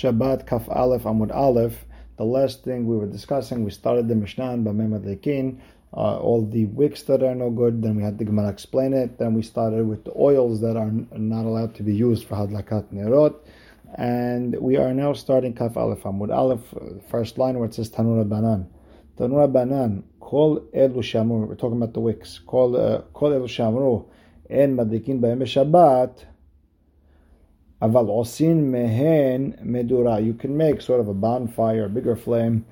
Shabbat, Kaf Aleph, Amud Aleph. The last thing we were discussing, we started the Mishnah by Ben Madrikin, all the wicks that are no good. Then we had the Gemara explain it. Then we started with the oils that are not allowed to be used for Hadlakat Nerot. And we are now starting Kaf Aleph, Amud Aleph, first line where it says Tanura Banan. Tanura Banan, Kol Elu Shamruh. We're talking about the wicks. Kol Elu Shamruh, En Madrikin B'hem Shabbat. Aval osin mehen medura. You can make sort of a bonfire, a bigger flame,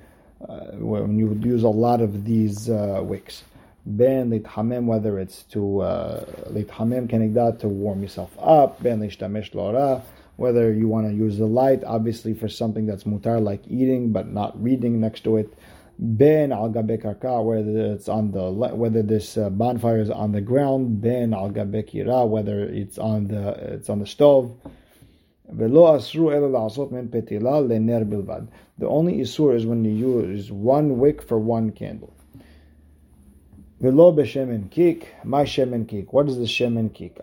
when you would use a lot of these wicks. Ben lit chamem, whether it's to lit chamem kenigda, to warm yourself up. Ben li'shtamish lora, whether you want to use the light, obviously for something that's mutar, like eating but not reading next to it. Ben al gabe karka, whether it's on the whether this bonfire is on the ground. Ben al gabe kira, whether it's on the stove. The only isur is when you use one wick for one candle. My shemen kik. What is the shemen kik?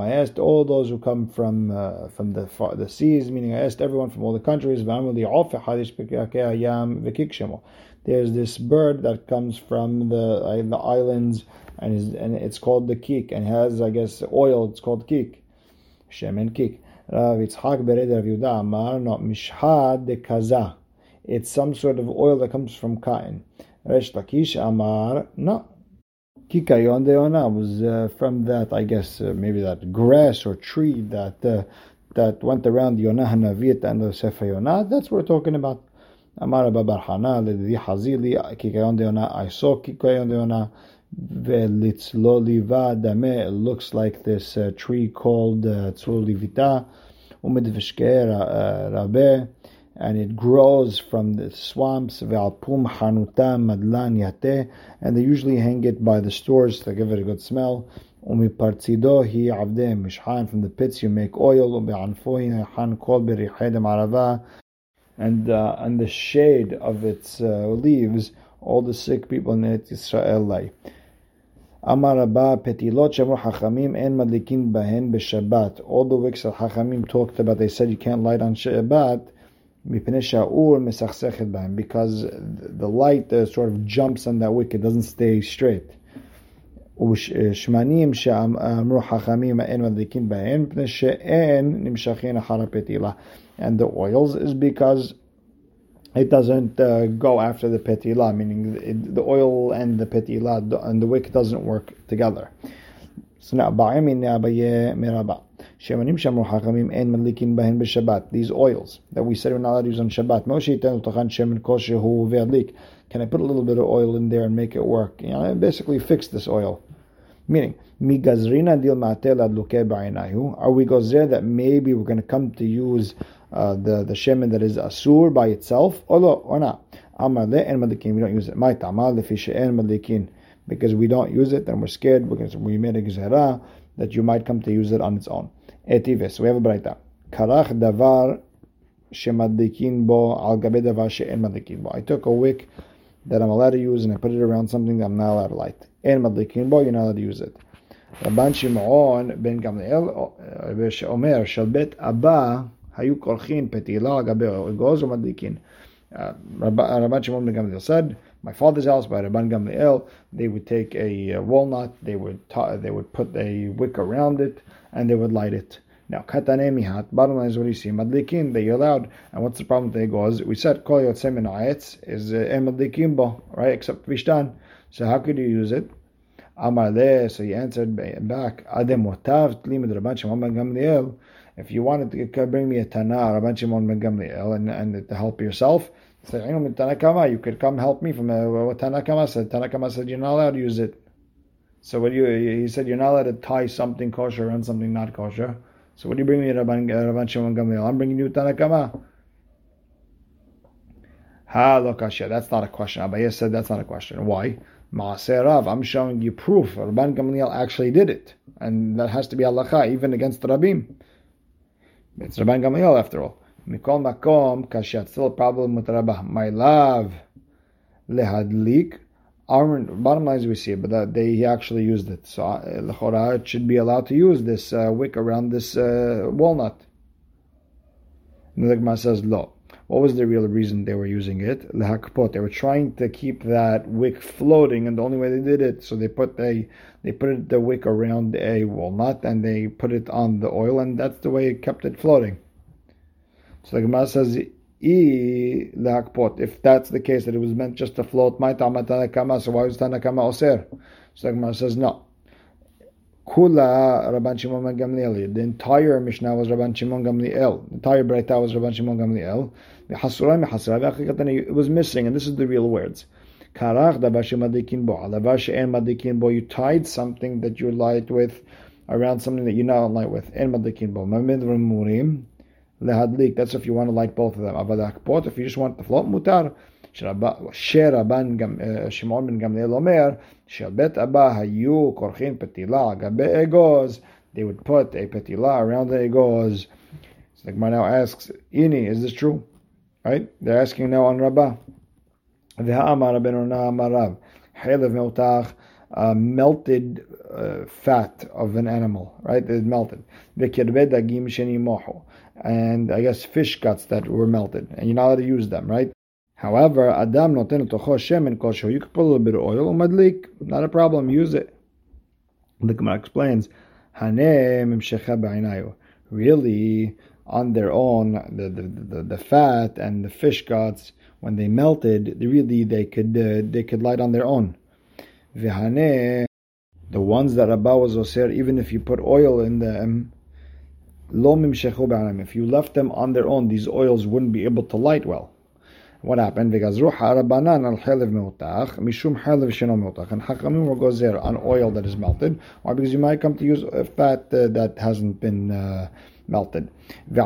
I asked all those who come from the seas, meaning I asked everyone from all the countries. There's this bird that comes from the islands, and it's called the kik, and has, I guess, oil. It's called kik. Shemen kik. Ravitz Hakberei deRav Yudah Amar, not Mishhad deKaza. It's some sort of oil that comes from cotton. Resh Takish Amar, no. Kikayon deYona was from that, I guess, maybe that grass or tree that went around Yonah Hanavi at the end of Sefer Yonah. That's what we're talking about. Amar Babarhana Ledi Hazili Kikayon deYona. I saw Kikayon deYona. It looks like this tree called Tzulivita, and it grows from the swamps. And they usually hang it by the stores to give it a good smell. From the pits you make oil, and the shade of its leaves, all the sick people in Eretz Israel lie. Amar Rabba, petilot shamru Hachamim en madlikin bahen b'Shabbat. All the wicks that Hachamim talked about, they said you can't light on Shabbat, because the light sort of jumps on that wick; it doesn't stay straight. Shmanim she'amru Hachamim en madlikin bahen pnei she'en nimshachin achar petilah. And the oils is because it doesn't go after the petilah, meaning the oil and the petilah and the wick doesn't work together. These oils that we said we're not allowed to use on Shabbat. Can I put a little bit of oil in there and make it work? You know, basically fix this oil. Meaning, are we gazerah that maybe we're going to come to use the shemen that is asur by itself, or not? Amar le en madlikin, we don't use it. My tama lefish en madlikin, because we don't use it, then we're scared because we made a gezera that you might come to use it on its own. Etives, we have a braita. Karach davar shemadlikin bo al gabe davar she'en madlikin bo. I took a wick that I'm allowed to use, and I put it around something that I'm not allowed to light. En madlikin bo, you're not allowed to use it. Rabban Shimon ben Gamliel Omer Shabbat Abba Hayu Korchin Petilah Gaber Goz Madlikin. Rabban Shimon ben Gamliel said, "My father's house by Rabban Gamliel, they would take a walnut, they would put a wick around it, and they would light it." Now, katanemihat, bottom line is what you see. Madlikin, they allowed. And what's the problem with the goz? We said kol yotzei min ha'etz is madlikin bo, right? Except vishtan. So how could you use it? Amar, so he answered back, if you wanted to bring me a Tana, Rabban Shimon ben Gamliel, and to help yourself, say, Tana Kama, you could come help me from what Tana Kama said. Tana Kama said, you're not allowed to use it. So he said, you're not allowed to tie something kosher around something not kosher. So what do you bring me, Rabban Shimon ben Gamliel? I'm bringing you Tana Kama. That's not a question. Abaye said that's not a question. Why? Maaserav, I'm showing you proof. Rabban Gamliel actually did it, and that has to be halacha even against the Rabbim. It's Rabban Gamliel after all. Mikol makom kashat, still a problem with Rabbah. My love, lehadlik. Our bottom line is we see it, but they actually used it. So lechora should be allowed to use this wick around this walnut. And the Gemara says, lo. What was the real reason they were using it? Lehakpot. They were trying to keep that wick floating, and the only way they did it, so they put the wick around a walnut, and they put it on the oil, and that's the way it kept it floating. So the Gemara says, if that's the case, that it was meant just to float, my Tana Kama, so why was Tana Kama oser? So the Gemara says, no. Kula Rabban Shimon ben Gamliel. The entire Mishnah was Rabban Shimon Gamliel. The entire Braita was Rabban Shimon Gamliel. It was missing, and this is the real words. You tied something that you light with around something that you now light with. En Madrikin. That's if you want to light both of them. If you just want to float, mutar. Rabban Shimon ben Gamliel Omer, Shabbat Abba Hayu Korchin petilah gabe egos. They would put a petilah around the egos. So the Gemara now asks, Ini, is this true? Right? They're asking now on Rabbah. V'ha'amar benona amarav chelav meutach, melted fat of an animal. Right? It melted. V'kirbed dagim sheni mochu, and I guess fish guts that were melted, and you're not allowed to use them. Right? However, Adam noten tocho shemen kosho. You could put a little bit of oil or madlik, not a problem. Use it. The Gemara explains, really, on their own, the fat and the fish guts, when they melted, they could light on their own. The ones that Rabbah was oser, even if you put oil in them, if you left them on their own, these oils wouldn't be able to light well. What happened? And Hachamim were gazerah on oil that is melted. Why? Because you might come to use fat that hasn't been melted. And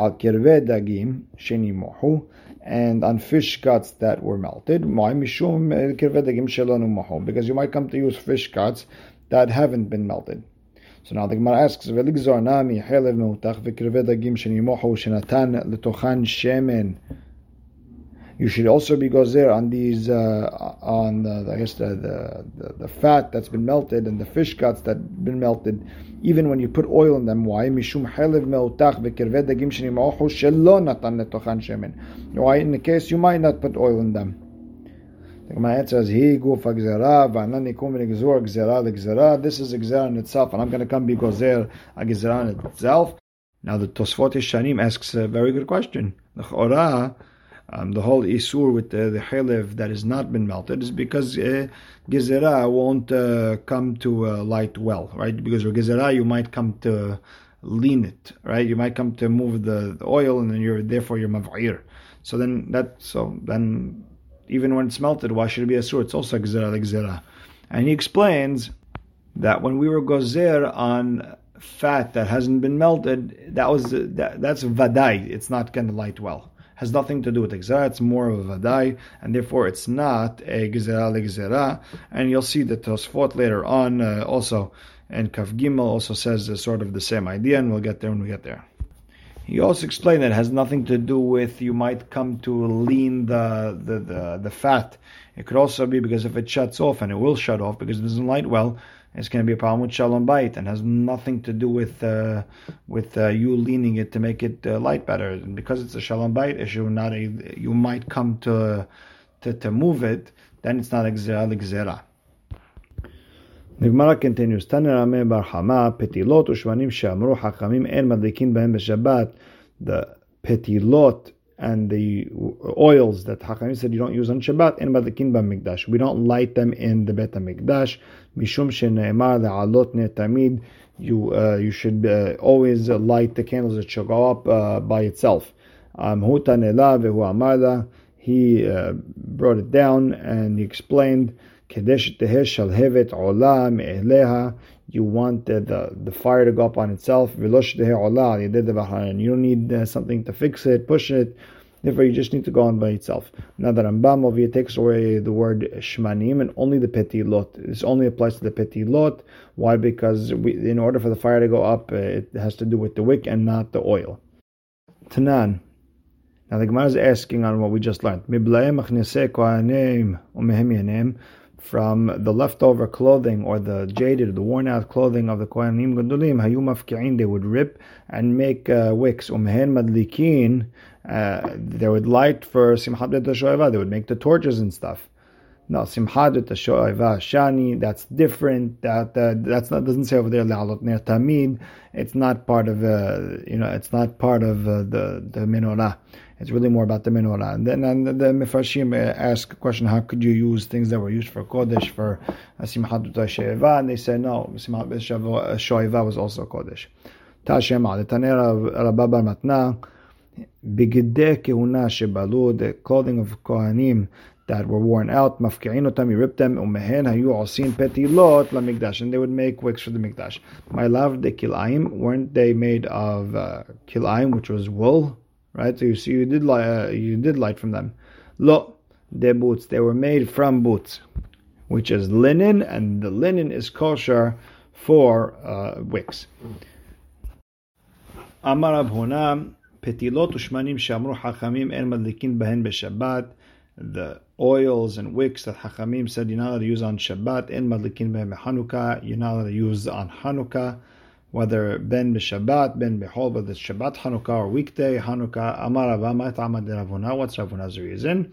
on fish guts that were melted. Why? Because you might come to use fish guts that haven't been melted. So now the Gemara asks, "Veligzor nami chelav meutach v'kirved dagim shenimochu shenatan letochan shemen." You should also be gozer on these, the fat that's been melted and the fish guts that's been melted, even when you put oil in them. Why? Why? In the case you might not put oil in them. My answer is, this is a gezera in itself, and I'm going to come be gozer a gezera in itself. Now the Tosfot Shanim asks a very good question. The whole isur with the chelev that has not been melted is because gezerah won't come to light well, right? Because with gezerah you might come to lean it, right? You might come to move the oil, and then you're mav'ir. So then even when it's melted, why should it be isur? It's also gezerah like gezerah. And he explains that when we were gozer on fat that hasn't been melted, that's vadai. It's not going to light well. Has nothing to do with gezerah. It's more of a vadai, and therefore it's not a gezerah legezerah. And you'll see the Tosfot later on also, and Kaf Gimel also says sort of the same idea, and we'll get there when we get there. He also explained that it has nothing to do with you might come to lean the fat. It could also be because if it shuts off, and it will shut off because it doesn't light well, it's going to be a problem with shalom bayit, and has nothing to do with you leaning it to make it light better. And because it's a shalom bayit issue, you might come to move it, then it's not a gzera l'gzera. The Gemara continues. Tana Kama petilot ushmanim shamruh hachamim en madrikin b'hem b'shabbat. The petilot and the oils that Hachamim said you don't use on Shabbat, En Madrikin b'Mikdash. We don't light them in the Bet HaMikdash. Mishum shene'emar le'alot ne'tamid. You should always light the candles that should go up by itself. Hu tanela v'hu amala. He brought it down, and he explained, Kedesh tehe shalhevet ola me'eleha. You want the fire to go up on itself. You don't need something to fix it, push it. Therefore, you just need to go on by itself. Now the Rambam over here takes away the word shmanim, and only the petilot. This only applies to the petilot. Why? Because in order for the fire to go up, it has to do with the wick and not the oil. Tanan. Now the Gemara is asking on what we just learned. from the leftover clothing or the jaded, the worn out clothing of the Kohanim Gedolim, Hayum Afki'in, they would rip and make wicks. Umhen Madlikin, they would light for Simchat Beit HaShoeva, they would make the torches and stuff. No, Simchat Beit HaShoeva Shani, that's different. That's not, doesn't say over there Le'alot Ner Tamid. It's not part of it's not part of the menorah. It's really more about the menorah. And then the Mefarshim ask a question, how could you use things that were used for Kodesh for Simchat Beit HaShoeva? And they say, no, Simchat Beit HaShoeva was also Kodesh. Tashema, the Tanura Banan Matna, Bigidei Kehuna Shebalu, the clothing of Kohanim that were worn out, Mafki'in Otam, you ripped them, Umehen Hayu Osin Petilot LaMikdash, and they would make wicks for the Mikdash. My love, the Kilaim, weren't they made of Kilaim, which was wool? Right, so you see, you did light from them. Lo, de boots, they were made from boots, which is linen, and the linen is kosher for wicks. Amar Abhuna, petilot ushmanim shamruh hachamim en madlikin behen b'shabbat. The oils and wicks that hachamim said you're not allowed to use on Shabbat, en madlikin behen b'Hanukah, you're not allowed to use on Hanukkah. Whether ben b'Shabbat, ben b'chol, whether it's Shabbat, Hanukkah, or weekday Hanukkah, Amar Rava, ma ta'amad deRavuna. What's Ravuna's reason?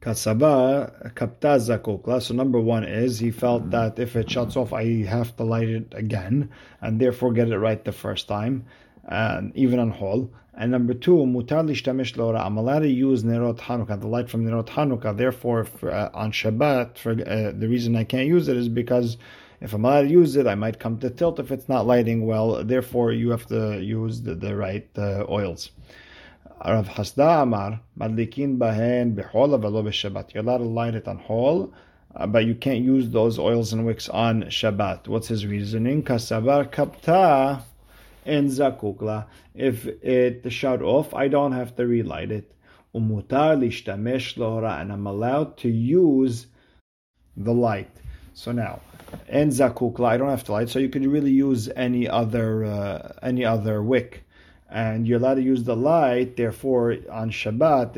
Kasaba kaptaz zakukla. So number one is he felt that if it shuts off, I have to light it again, and therefore get it right the first time, and even on hol. And number two, mutar li'shtamish lora. I'm allowed to use nerot Hanukkah, the light from nerot Hanukkah. Therefore, on Shabbat, the reason I can't use it is because if I'm allowed to use it, I might come to tilt if it's not lighting well. Therefore, you have to use the right oils. Rav Hasda Amar, Madlikin Bahen B'Hol Avalo B'Shabbat. You're allowed to light it on Hol, but you can't use those oils and wicks on Shabbat. What's his reasoning? Kasabar Kapta En Zakukla. If it shut off, I don't have to relight it. Umutar Lishtamesh Lora, and I'm allowed to use the light. So now, and zakukla, I don't have to light, so you can really use any other wick, and you're allowed to use the light. Therefore, on Shabbat,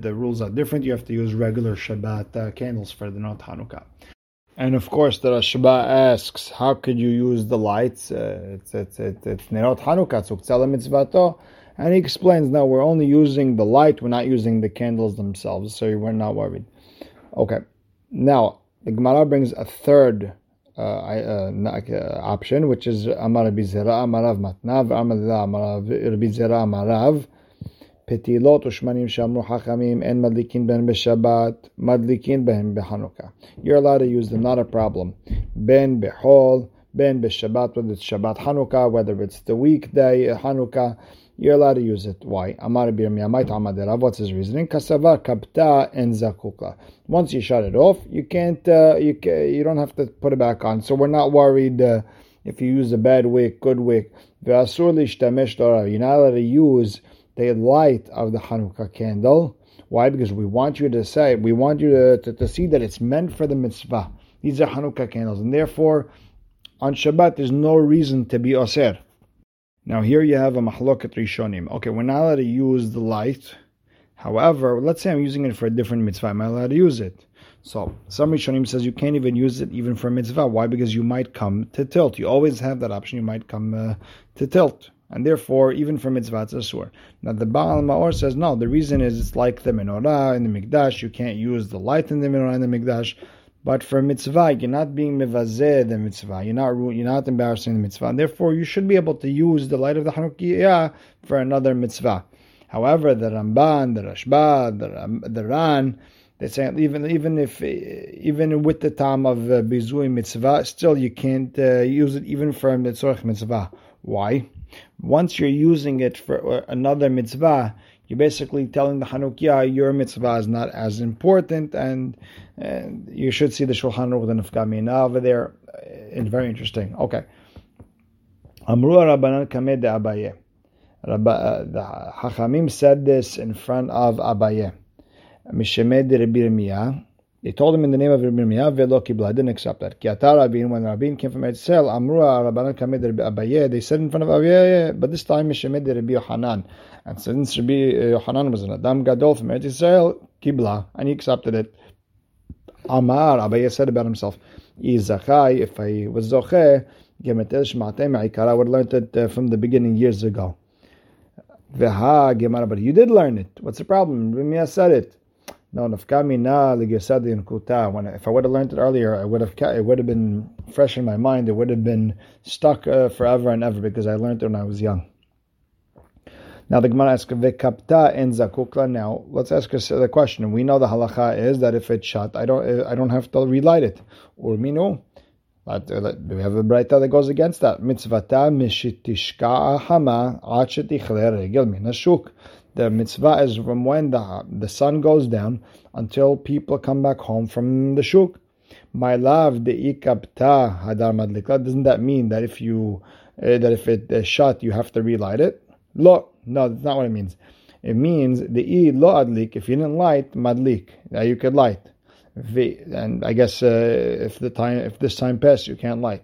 the rules are different. You have to use regular Shabbat candles for the not Hanukkah. And of course, the Rosh Hashanah asks, how could you use the lights? It's Nerot Hanukkah, Tzuktzala Mitzvato. And he explains, now we're only using the light, we're not using the candles themselves, so we're not worried. Okay, now the Gemara brings a third option, which is Amar Bizera, Amarav Matnav, Amarav Bizera, Amarav, Petilot, Ushmanim, Shamru, Hachamim, and Madlikin Ben Beshabbat, Madlikin Ben Behanukah. You're allowed to use them, not a problem. Ben Behol, Ben Beshabbat, whether it's Shabbat Hanukkah, whether it's the weekday Hanukkah, you're allowed to use it. Why? Amar Birmiyamait Amaderav. What's his reasoning? Kasava kapta and zakukla. Once you shut it off, you can't. You don't have to put it back on. So we're not worried if you use a bad wick, good wick. Ve'asur li'shtemesh lora. You're not allowed to use the light of the Hanukkah candle. Why? Because we want you to say, we want you to see that it's meant for the mitzvah. These are Hanukkah candles, and therefore on Shabbat there's no reason to be oser. Now here you have a mahloket rishonim. Okay, we're not allowed to use the light. However, let's say I'm using it for a different mitzvah. Am I allowed to use it? So some rishonim says you can't even use it even for a mitzvah. Why? Because you might come to tilt. You always have that option. You might come to tilt. And therefore, even for mitzvah, it's asur. Now the Baal Maor says, no, the reason is it's like the menorah in the mikdash. You can't use the light in the menorah in the mikdash. But for mitzvah, you're not being mevazeh the mitzvah. You're not embarrassing the mitzvah. And therefore, you should be able to use the light of the Hanukkah for another mitzvah. However, the Ramban, the Rashba, the Ran, they say even with the time of bizui mitzvah, still you can't use it even for mitzorach mitzvah. Why? Once you're using it for another mitzvah, you're basically telling the Hanukkah your mitzvah is not as important, and you should see the Shulchan Aruch and Nafka Mina over there. It's very interesting. Okay. Amru Rabbanan Kameh de Abaye. The Hachamim said this in front of Abaye. Mishemed de Rabbi Yirmiyah. They told him in the name of Rabbi Yirmiyah, Velo Kibla, didn't accept that. Kiata Rabin, when Rabin came from Israel, Amru Rabbanan Kameh de Rabbi Abaye. They said in front of Abaye, but this time Mishemed de Rabbi Yochanan. And since Rabbi Yochanan was an Adam Gadol from Eretz Yisrael, Kibla, and he accepted it. Amar, Abaye said about himself, if I was Zoche, I would have learned it from the beginning years ago. But you did learn it. What's the problem? Rimiya said it. No, if I would have learned it earlier, it would have been fresh in my mind. It would have been stuck forever and ever because I learned it when I was young. Now the Gemara asks, "Vekapta en zakukla." Now let's ask us the question. We know the halacha is that if it's shot, I don't have to relight it. Urminu, but do we have a braita that goes against that? Mitzvata mishitishka hama achetichler regel minashuk. The mitzvah is from when the sun goes down until people come back home from the shuk. My love, the ikapta hadar madlikla. Doesn't that mean that if it's shot, you have to relight it? Lo, no, that's not what it means. It means the lo adlik. If you didn't light madlik, you could light. And I guess if this time passed, you can't light.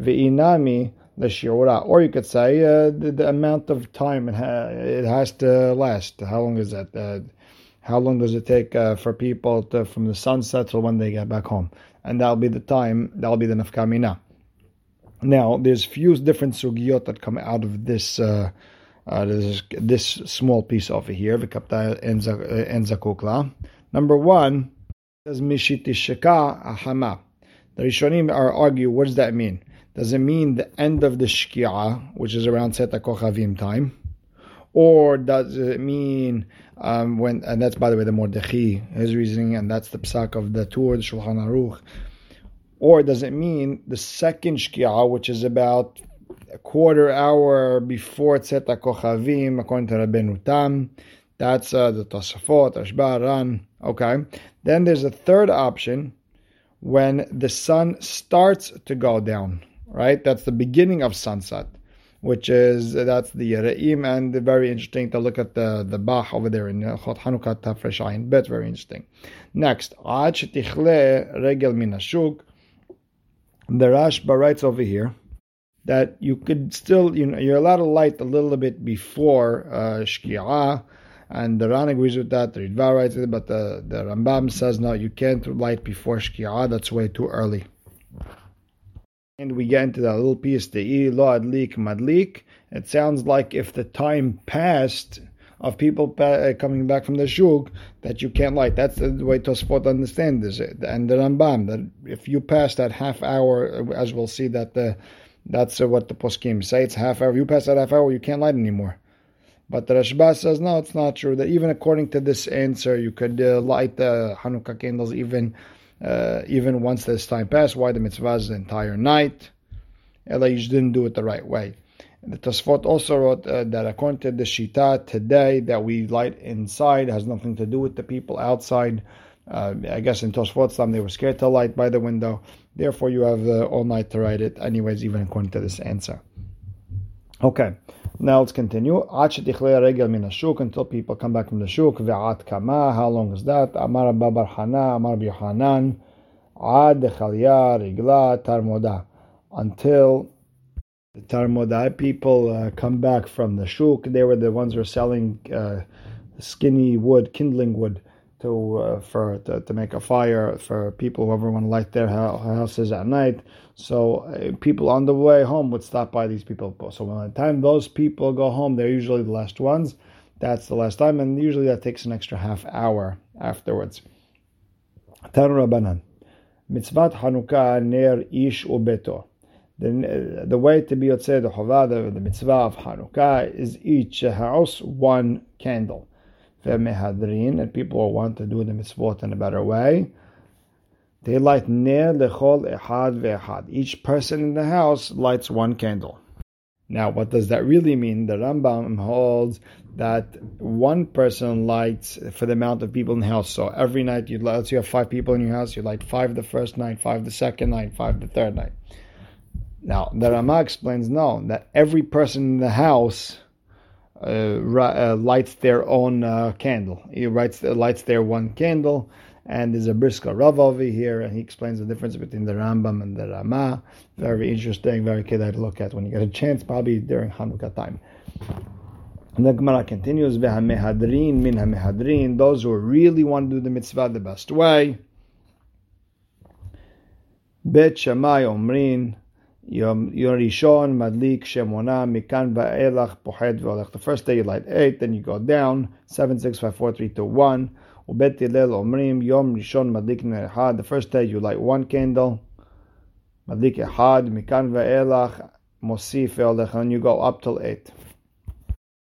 Veinami. Or you could say the amount of time it has to last. How long is that? How long does it take for people from the sunset till when they get back home? And that'll be the time. That'll be the nafkamina. Now, there's few different sugiyot that come out of this small piece over here. Number one, says mishitishika ahama. The Rishonim argue. What does that mean? Does it mean the end of the shkia, which is around Seta Kochavim time? Or does it mean when, and that's by the way the Mordechi, his reasoning, and that's the psak of the Tur, the Shulchan Aruch. Or does it mean the second shkia, which is about a quarter hour before Seta Kochavim, according to Rabbeinu Tam? That's the Tosafot, Ashba, Ran. Okay. Then there's a third option when the sun starts to go down. Right, that's the beginning of sunset, that's the Re'im, and very interesting to look at the Bach over there in Chot Hanukkah Tafresh Ayin Bet, very interesting. Next, Ad Shetichle Regel Minashuk. The Rashba writes over here that you could still, you're allowed to light a little bit before Shki'ah, and the Ran agrees with that. The Ridva writes it, but the Rambam says no, you can't light before Shki'ah. That's way too early. And we get into that little piece, the lo adlik madlik. It sounds like if the time passed of people coming back from the shuk, that you can't light. That's the way Tosfot understand this, and the Rambam, that if you pass that half hour, as we'll see, that that's what the poskim say. It's half hour. You pass that half hour, you can't light anymore. But the Rashba says no, it's not true. That even according to this answer, you could light the Hanukkah candles even once this time passed. Why? The mitzvah is the entire night. Ella, you just didn't do it the right way. The Tosfot also wrote that according to the Shita today, that we light inside has nothing to do with the people outside. I guess in Tosfot's time they were scared to light by the window. Therefore, you have all night to write it. Anyways, even according to this answer. Okay, now let's continue. Until people come back from the shuk. Ve'at kama. How long is that? Amar Babar Hana, Amar Bihanan, Ad Chalya Rigla Tarmoda. Until the Tarmoda people come back from the shuk. They were the ones who were selling skinny wood, kindling wood, to make a fire for people who ever want to light their houses at night. So people on the way home would stop by these people. So by the time those people go home, they're usually the last ones. That's the last time, and usually that takes an extra half hour afterwards. Tanura Banan, mitzvat Hanukkah ner ish ubeto. The way to be yotzei the mitzvah of Hanukkah is each house one candle. And people who want to do the mitzvot in a better way, they light ner lechol echad ve'echad. Each person in the house lights one candle. Now, what does that really mean? The Rambam holds that one person lights for the amount of people in the house. So every night, let's say you have 5 people in your house, you light 5 the first night, 5 the second night, 5 the third night. Now, the Rama explains, no, that every person in the house lights their own candle. He lights their one candle, and there's a brisker Rav over here, and he explains the difference between the Rambam and the Rama. Very interesting, very kid to look at when you get a chance, probably during Hanukkah time. And the Gemara continues, V'hamehadrin min hamehadrin. Those who really want to do the mitzvah the best way, Bet Shammai Omrin Yom Rishon Madlik Shemona Mikan Va'elach Pohed V'olech. The first day you light 8, then you go down 7, 6, 5, 4, 3, 2, 1. Ubet Hillel Omrim Yom Rishon Madlik Nehad. The first day you light one candle, Madlik Ehad Mikan Va'elach Mosif V'olech, and you go up till 8.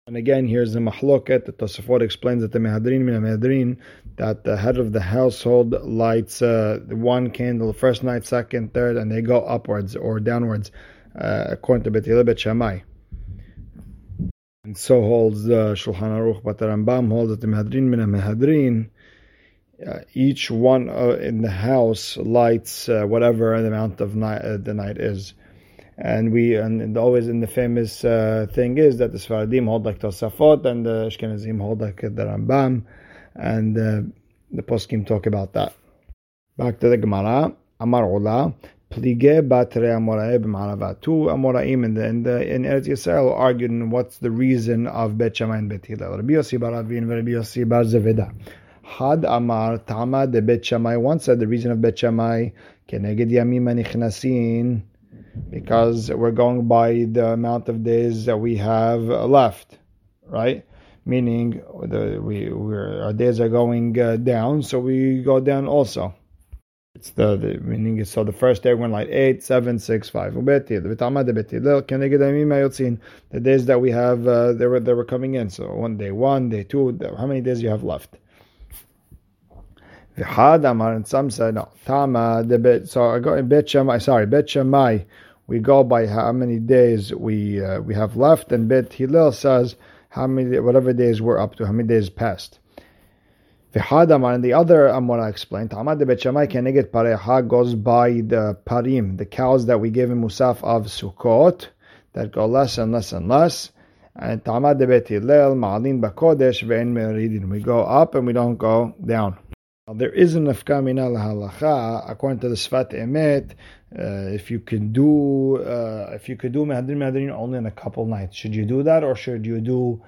And again, here's the Mahloket. The Tosafot explains that the Mehadrin min Mehadrin, that the head of the household lights one candle first night, second, third, and they go upwards or downwards according to petilah Bet Shammai. And so holds Shulchan Aruch, but the Rambam holds that the Mehadrin min Mehadrin, each one in the house lights whatever the amount of night, the night is. And always in the famous thing is that the Sfaradim hold like Tosafot and the Ashkenazim hold like the Rambam, and the Poskim talk about that. Back to the Gemara. Amar Ula Plige Batre Amorae B'Maravat. Two Amoraim in Eretz Yisrael argued in what's the reason of Bet Shammai and Bet Hillel. Rabbi Yossi bar Ravin and Rabbi Yossi bar Zeveda. Had Amar Tama de Bet Shammai. One said the reason of Bet Shammai Keneged Yamim HaNichnasin, because we're going by the amount of days that we have left, right? Meaning our days are going down, so we go down also. It's the meaning. So the first day we're going like 8, 7, 6, 5. The days that we have, they were coming in. So one day, 2. How many days you have left? And some said no. So I go in Bet Shammai. Sorry, Bet Shammai, we go by how many days we have left, and Bet Hillel says how many, whatever days we're up to, how many days passed. And the other Amora explained, Tama de Bet Shammai keneged pareha goes by the parim, the cows that we gave in Musaf of Sukkot that go less and less and less. And Tama de Bet Hillel ma'alin bakodesh ve'en meridin. We go up and we don't go down. There is an nafka mina lahalacha according to the Sfat Emet. If you could do mehadrin only in a couple nights, should you do that, or should you do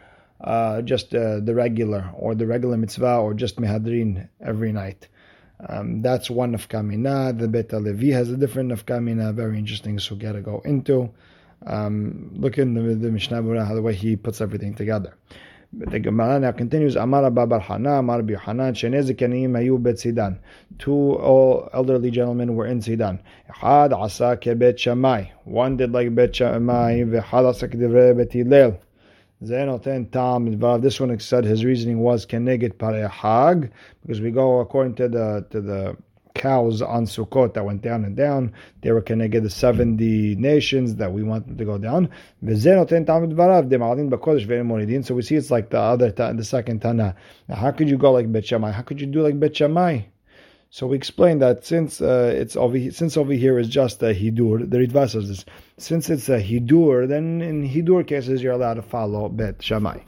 just the regular mitzvah, or just mehadrin every night? That's one nafka mina. The Beit Levi has a different nafka mina. Very interesting sugya to go into. Look in the Mishnah Berurah how the way he puts everything together. The Gemara now continues. Amar Abba Barhana, Amar Bihanan, Shenei Zikanim hayu bet Sidan. Two elderly gentlemen were in Sidan. Had asa ke Bet Shammai. One did like Bet Shammai. V'had asa ke divrei Bet Hillel. Zenoten tam. But this one said his reasoning was keneged parehag, because we go according to the cows on Sukkot that went down and down. They were keneged the 70 nations that we want them to go down. So we see it's like the second Tana. Now, how could you go like Bet Shammai? How could you do like Bet Shammai? So we explained that since over here is just a hidur, the Ritva says this. Since it's a hidur, then in hidur cases you're allowed to follow Bet Shammai.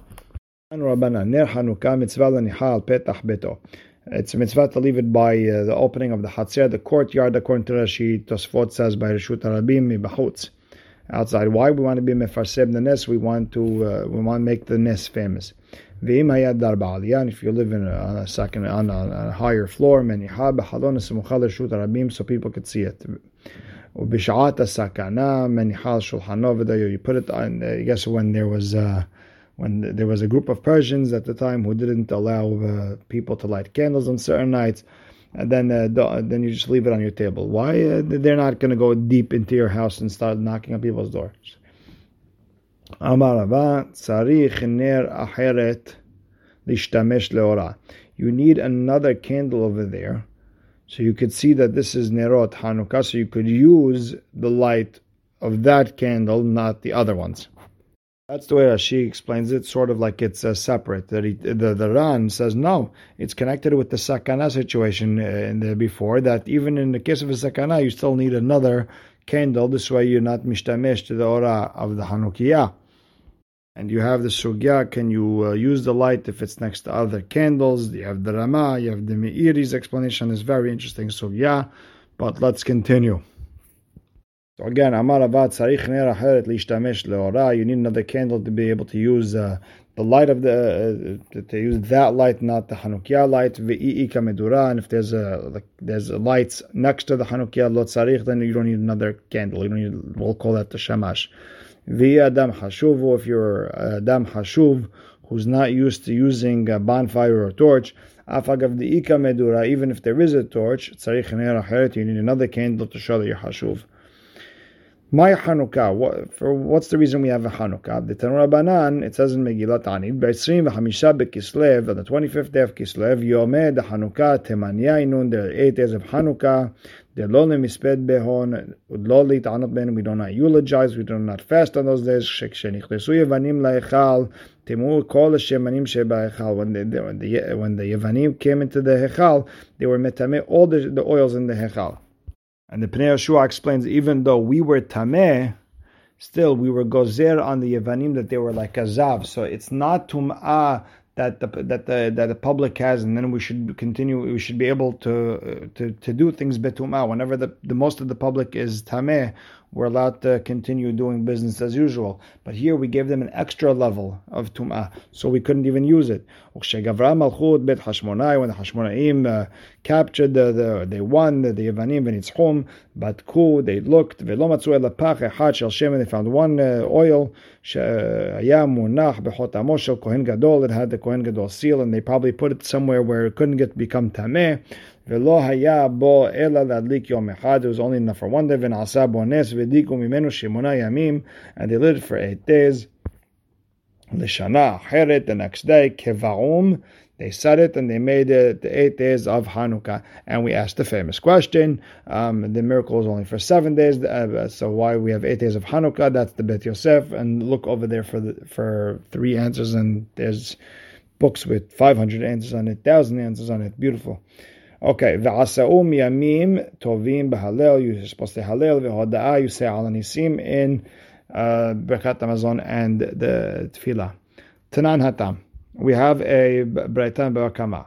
Tanura Banan ner Hanukkah mitzvah lanihal petach beto. It's a mitzvah to leave it by the opening of the Hatzir, the courtyard, according to Rashi. Tosfot says by Reshut Harabim Mibachutz, outside. Why we want to be mefarseb the nest? We want to make the nest famous. Ve'im hayad darba aliyah. If you live on a higher floor, menihah b'chalon esmuchah Reshut Harabim, so people could see it. Ubishat asakana menihah shulchanov v'dayo. You put it on. I guess when there was a group of Persians at the time who didn't allow people to light candles on certain nights, and then you just leave it on your table. Why? They're not going to go deep into your house and start knocking on people's doors. Amarava tzarich ner acheret li'shtamish lora. You need another candle over there, so you could see that this is Nerot Hanukkah, so you could use the light of that candle, not the other ones. That's the way Rashi explains it, sort of like it's separate. The Ran says, no, it's connected with the sakana situation in there before, that even in the case of a sakana, you still need another candle. This way you're not mishtamesh to the ora of the Hanukkah. And you have the sugya, can you use the light if it's next to other candles? You have the Rama, you have the Meiri's explanation. It's very interesting sugya, but let's continue. So again, Amar Abad Sarich Ner Acheret Lishtamesh Leora. You need another candle to be able to use the light of the they use that light, not the Hanukkah light. And if there's lights next to the Hanukkah lotzarich, then you don't need another candle. You don't need. We'll call that the shamash. If you're adam hashuv who's not used to using a bonfire or a torch, even if there is a torch, you need another candle to show that you're hashuv. My Hanukkah. What's the reason we have a Hanukkah? The Tanura Banan, it says in Megillat Anid, Kislev, on the 25th day of Kislev, Yomed Hanukkah Temaniyainun. There are 8 days of Hanukkah. We do not eulogize. We do not fast on those days. When the Yevanim came into the Hechal, they were metameh all the oils in the Hechal. And the Pnei Yeshua explains, even though we were tameh, still we were gozer on the Yevanim that they were like a zav. So it's not tum'ah that the public has, and then we should continue. We should be able to do things betumah. Whenever the most of the public is tameh, we're allowed to continue doing business as usual. But here we gave them an extra level of tumah, so we couldn't even use it. When the Hashmonaim captured, they won the Yevanim v'nitzchum. Batku, they looked. They found one oil. It had the Kohen Gadol seal, and they probably put it somewhere where it couldn't become tameh. There was only enough for one day, and they lived for 8 days. The next day, they set it and they made it the 8 days of Hanukkah. And we asked the famous question, the miracle is only for 7 days, so why we have 8 days of Hanukkah? That's the Bet Yosef, and look over there for 3 answers, and there's books with 500 answers on it, 1,000 answers on it, beautiful. Okay, v'asaum yamim tovim b'halel. You're supposed to halel v'hoda'ah. You say al nisim in Birkat Hamazon and the Tefillah. Tanan hatam. We have a braytan b'akama.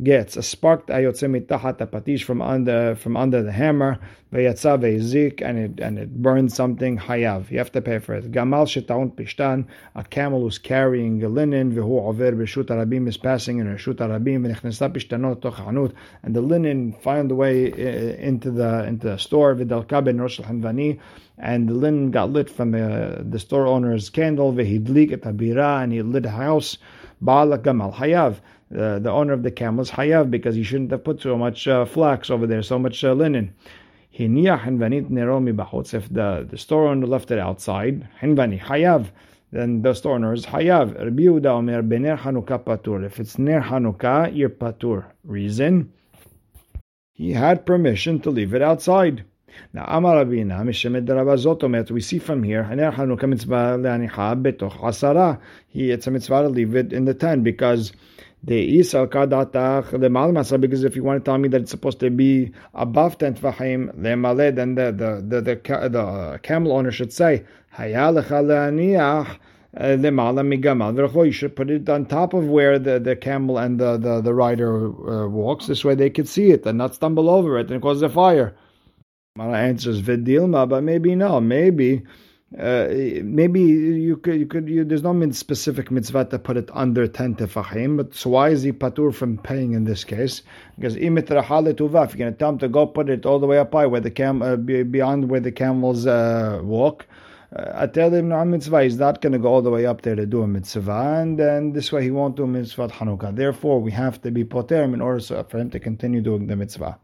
Gets a spark ayotze mitachat patish from under the hammer v'yatsa v'yizik, and it burns something. Hayav. You have to pay for it. Gamal shetaun pishtan. A camel who's carrying linen v'hu over b'shut arabim, is passing in b'shut arabim v'nechnesa pishtanot toch hanut, and the linen found a way into the store v'dalka ben rosh hanvani, and the linen got lit from the store owner's candle v'hidlik et habira, and he lit a house. Ba'al gamal hayav. The owner of the camel is hayav because he shouldn't have put so much flax over there, so much linen. If the store owner left it outside, hinvani hayav, then the store owner is hayav. Rabbi Yehuda omer bener Hanukkah patur. If it's near Hanukkah, you're patur. Reason? He had permission to leave it outside. Now, Amar Rabina, Mishamed Rabazot Omet, we see from here, Haner Hanukkah mitzvah le'anicha betoch asara. It's a mitzvah to leave it in the 10, because because if you want to tell me that it's supposed to be above 10 tefachim, then the camel owner should say, you should put it on top of where the camel and the rider walks. This way they could see it and not stumble over it and cause a fire. My answer is vidilma, but maybe no, maybe you could there's no specific mitzvah to put it under 10 tefachim, but so why is he patur from paying in this case? Because imit rahal etuvah, if you're going to tell him to go put it all the way up high where the beyond where the camels walk, I tell him no mitzvah, he's not going to go all the way up there to do a mitzvah, and then this way he won't do mitzvah Hanukkah. Therefore, we have to be poterim in order for him to continue doing the mitzvah.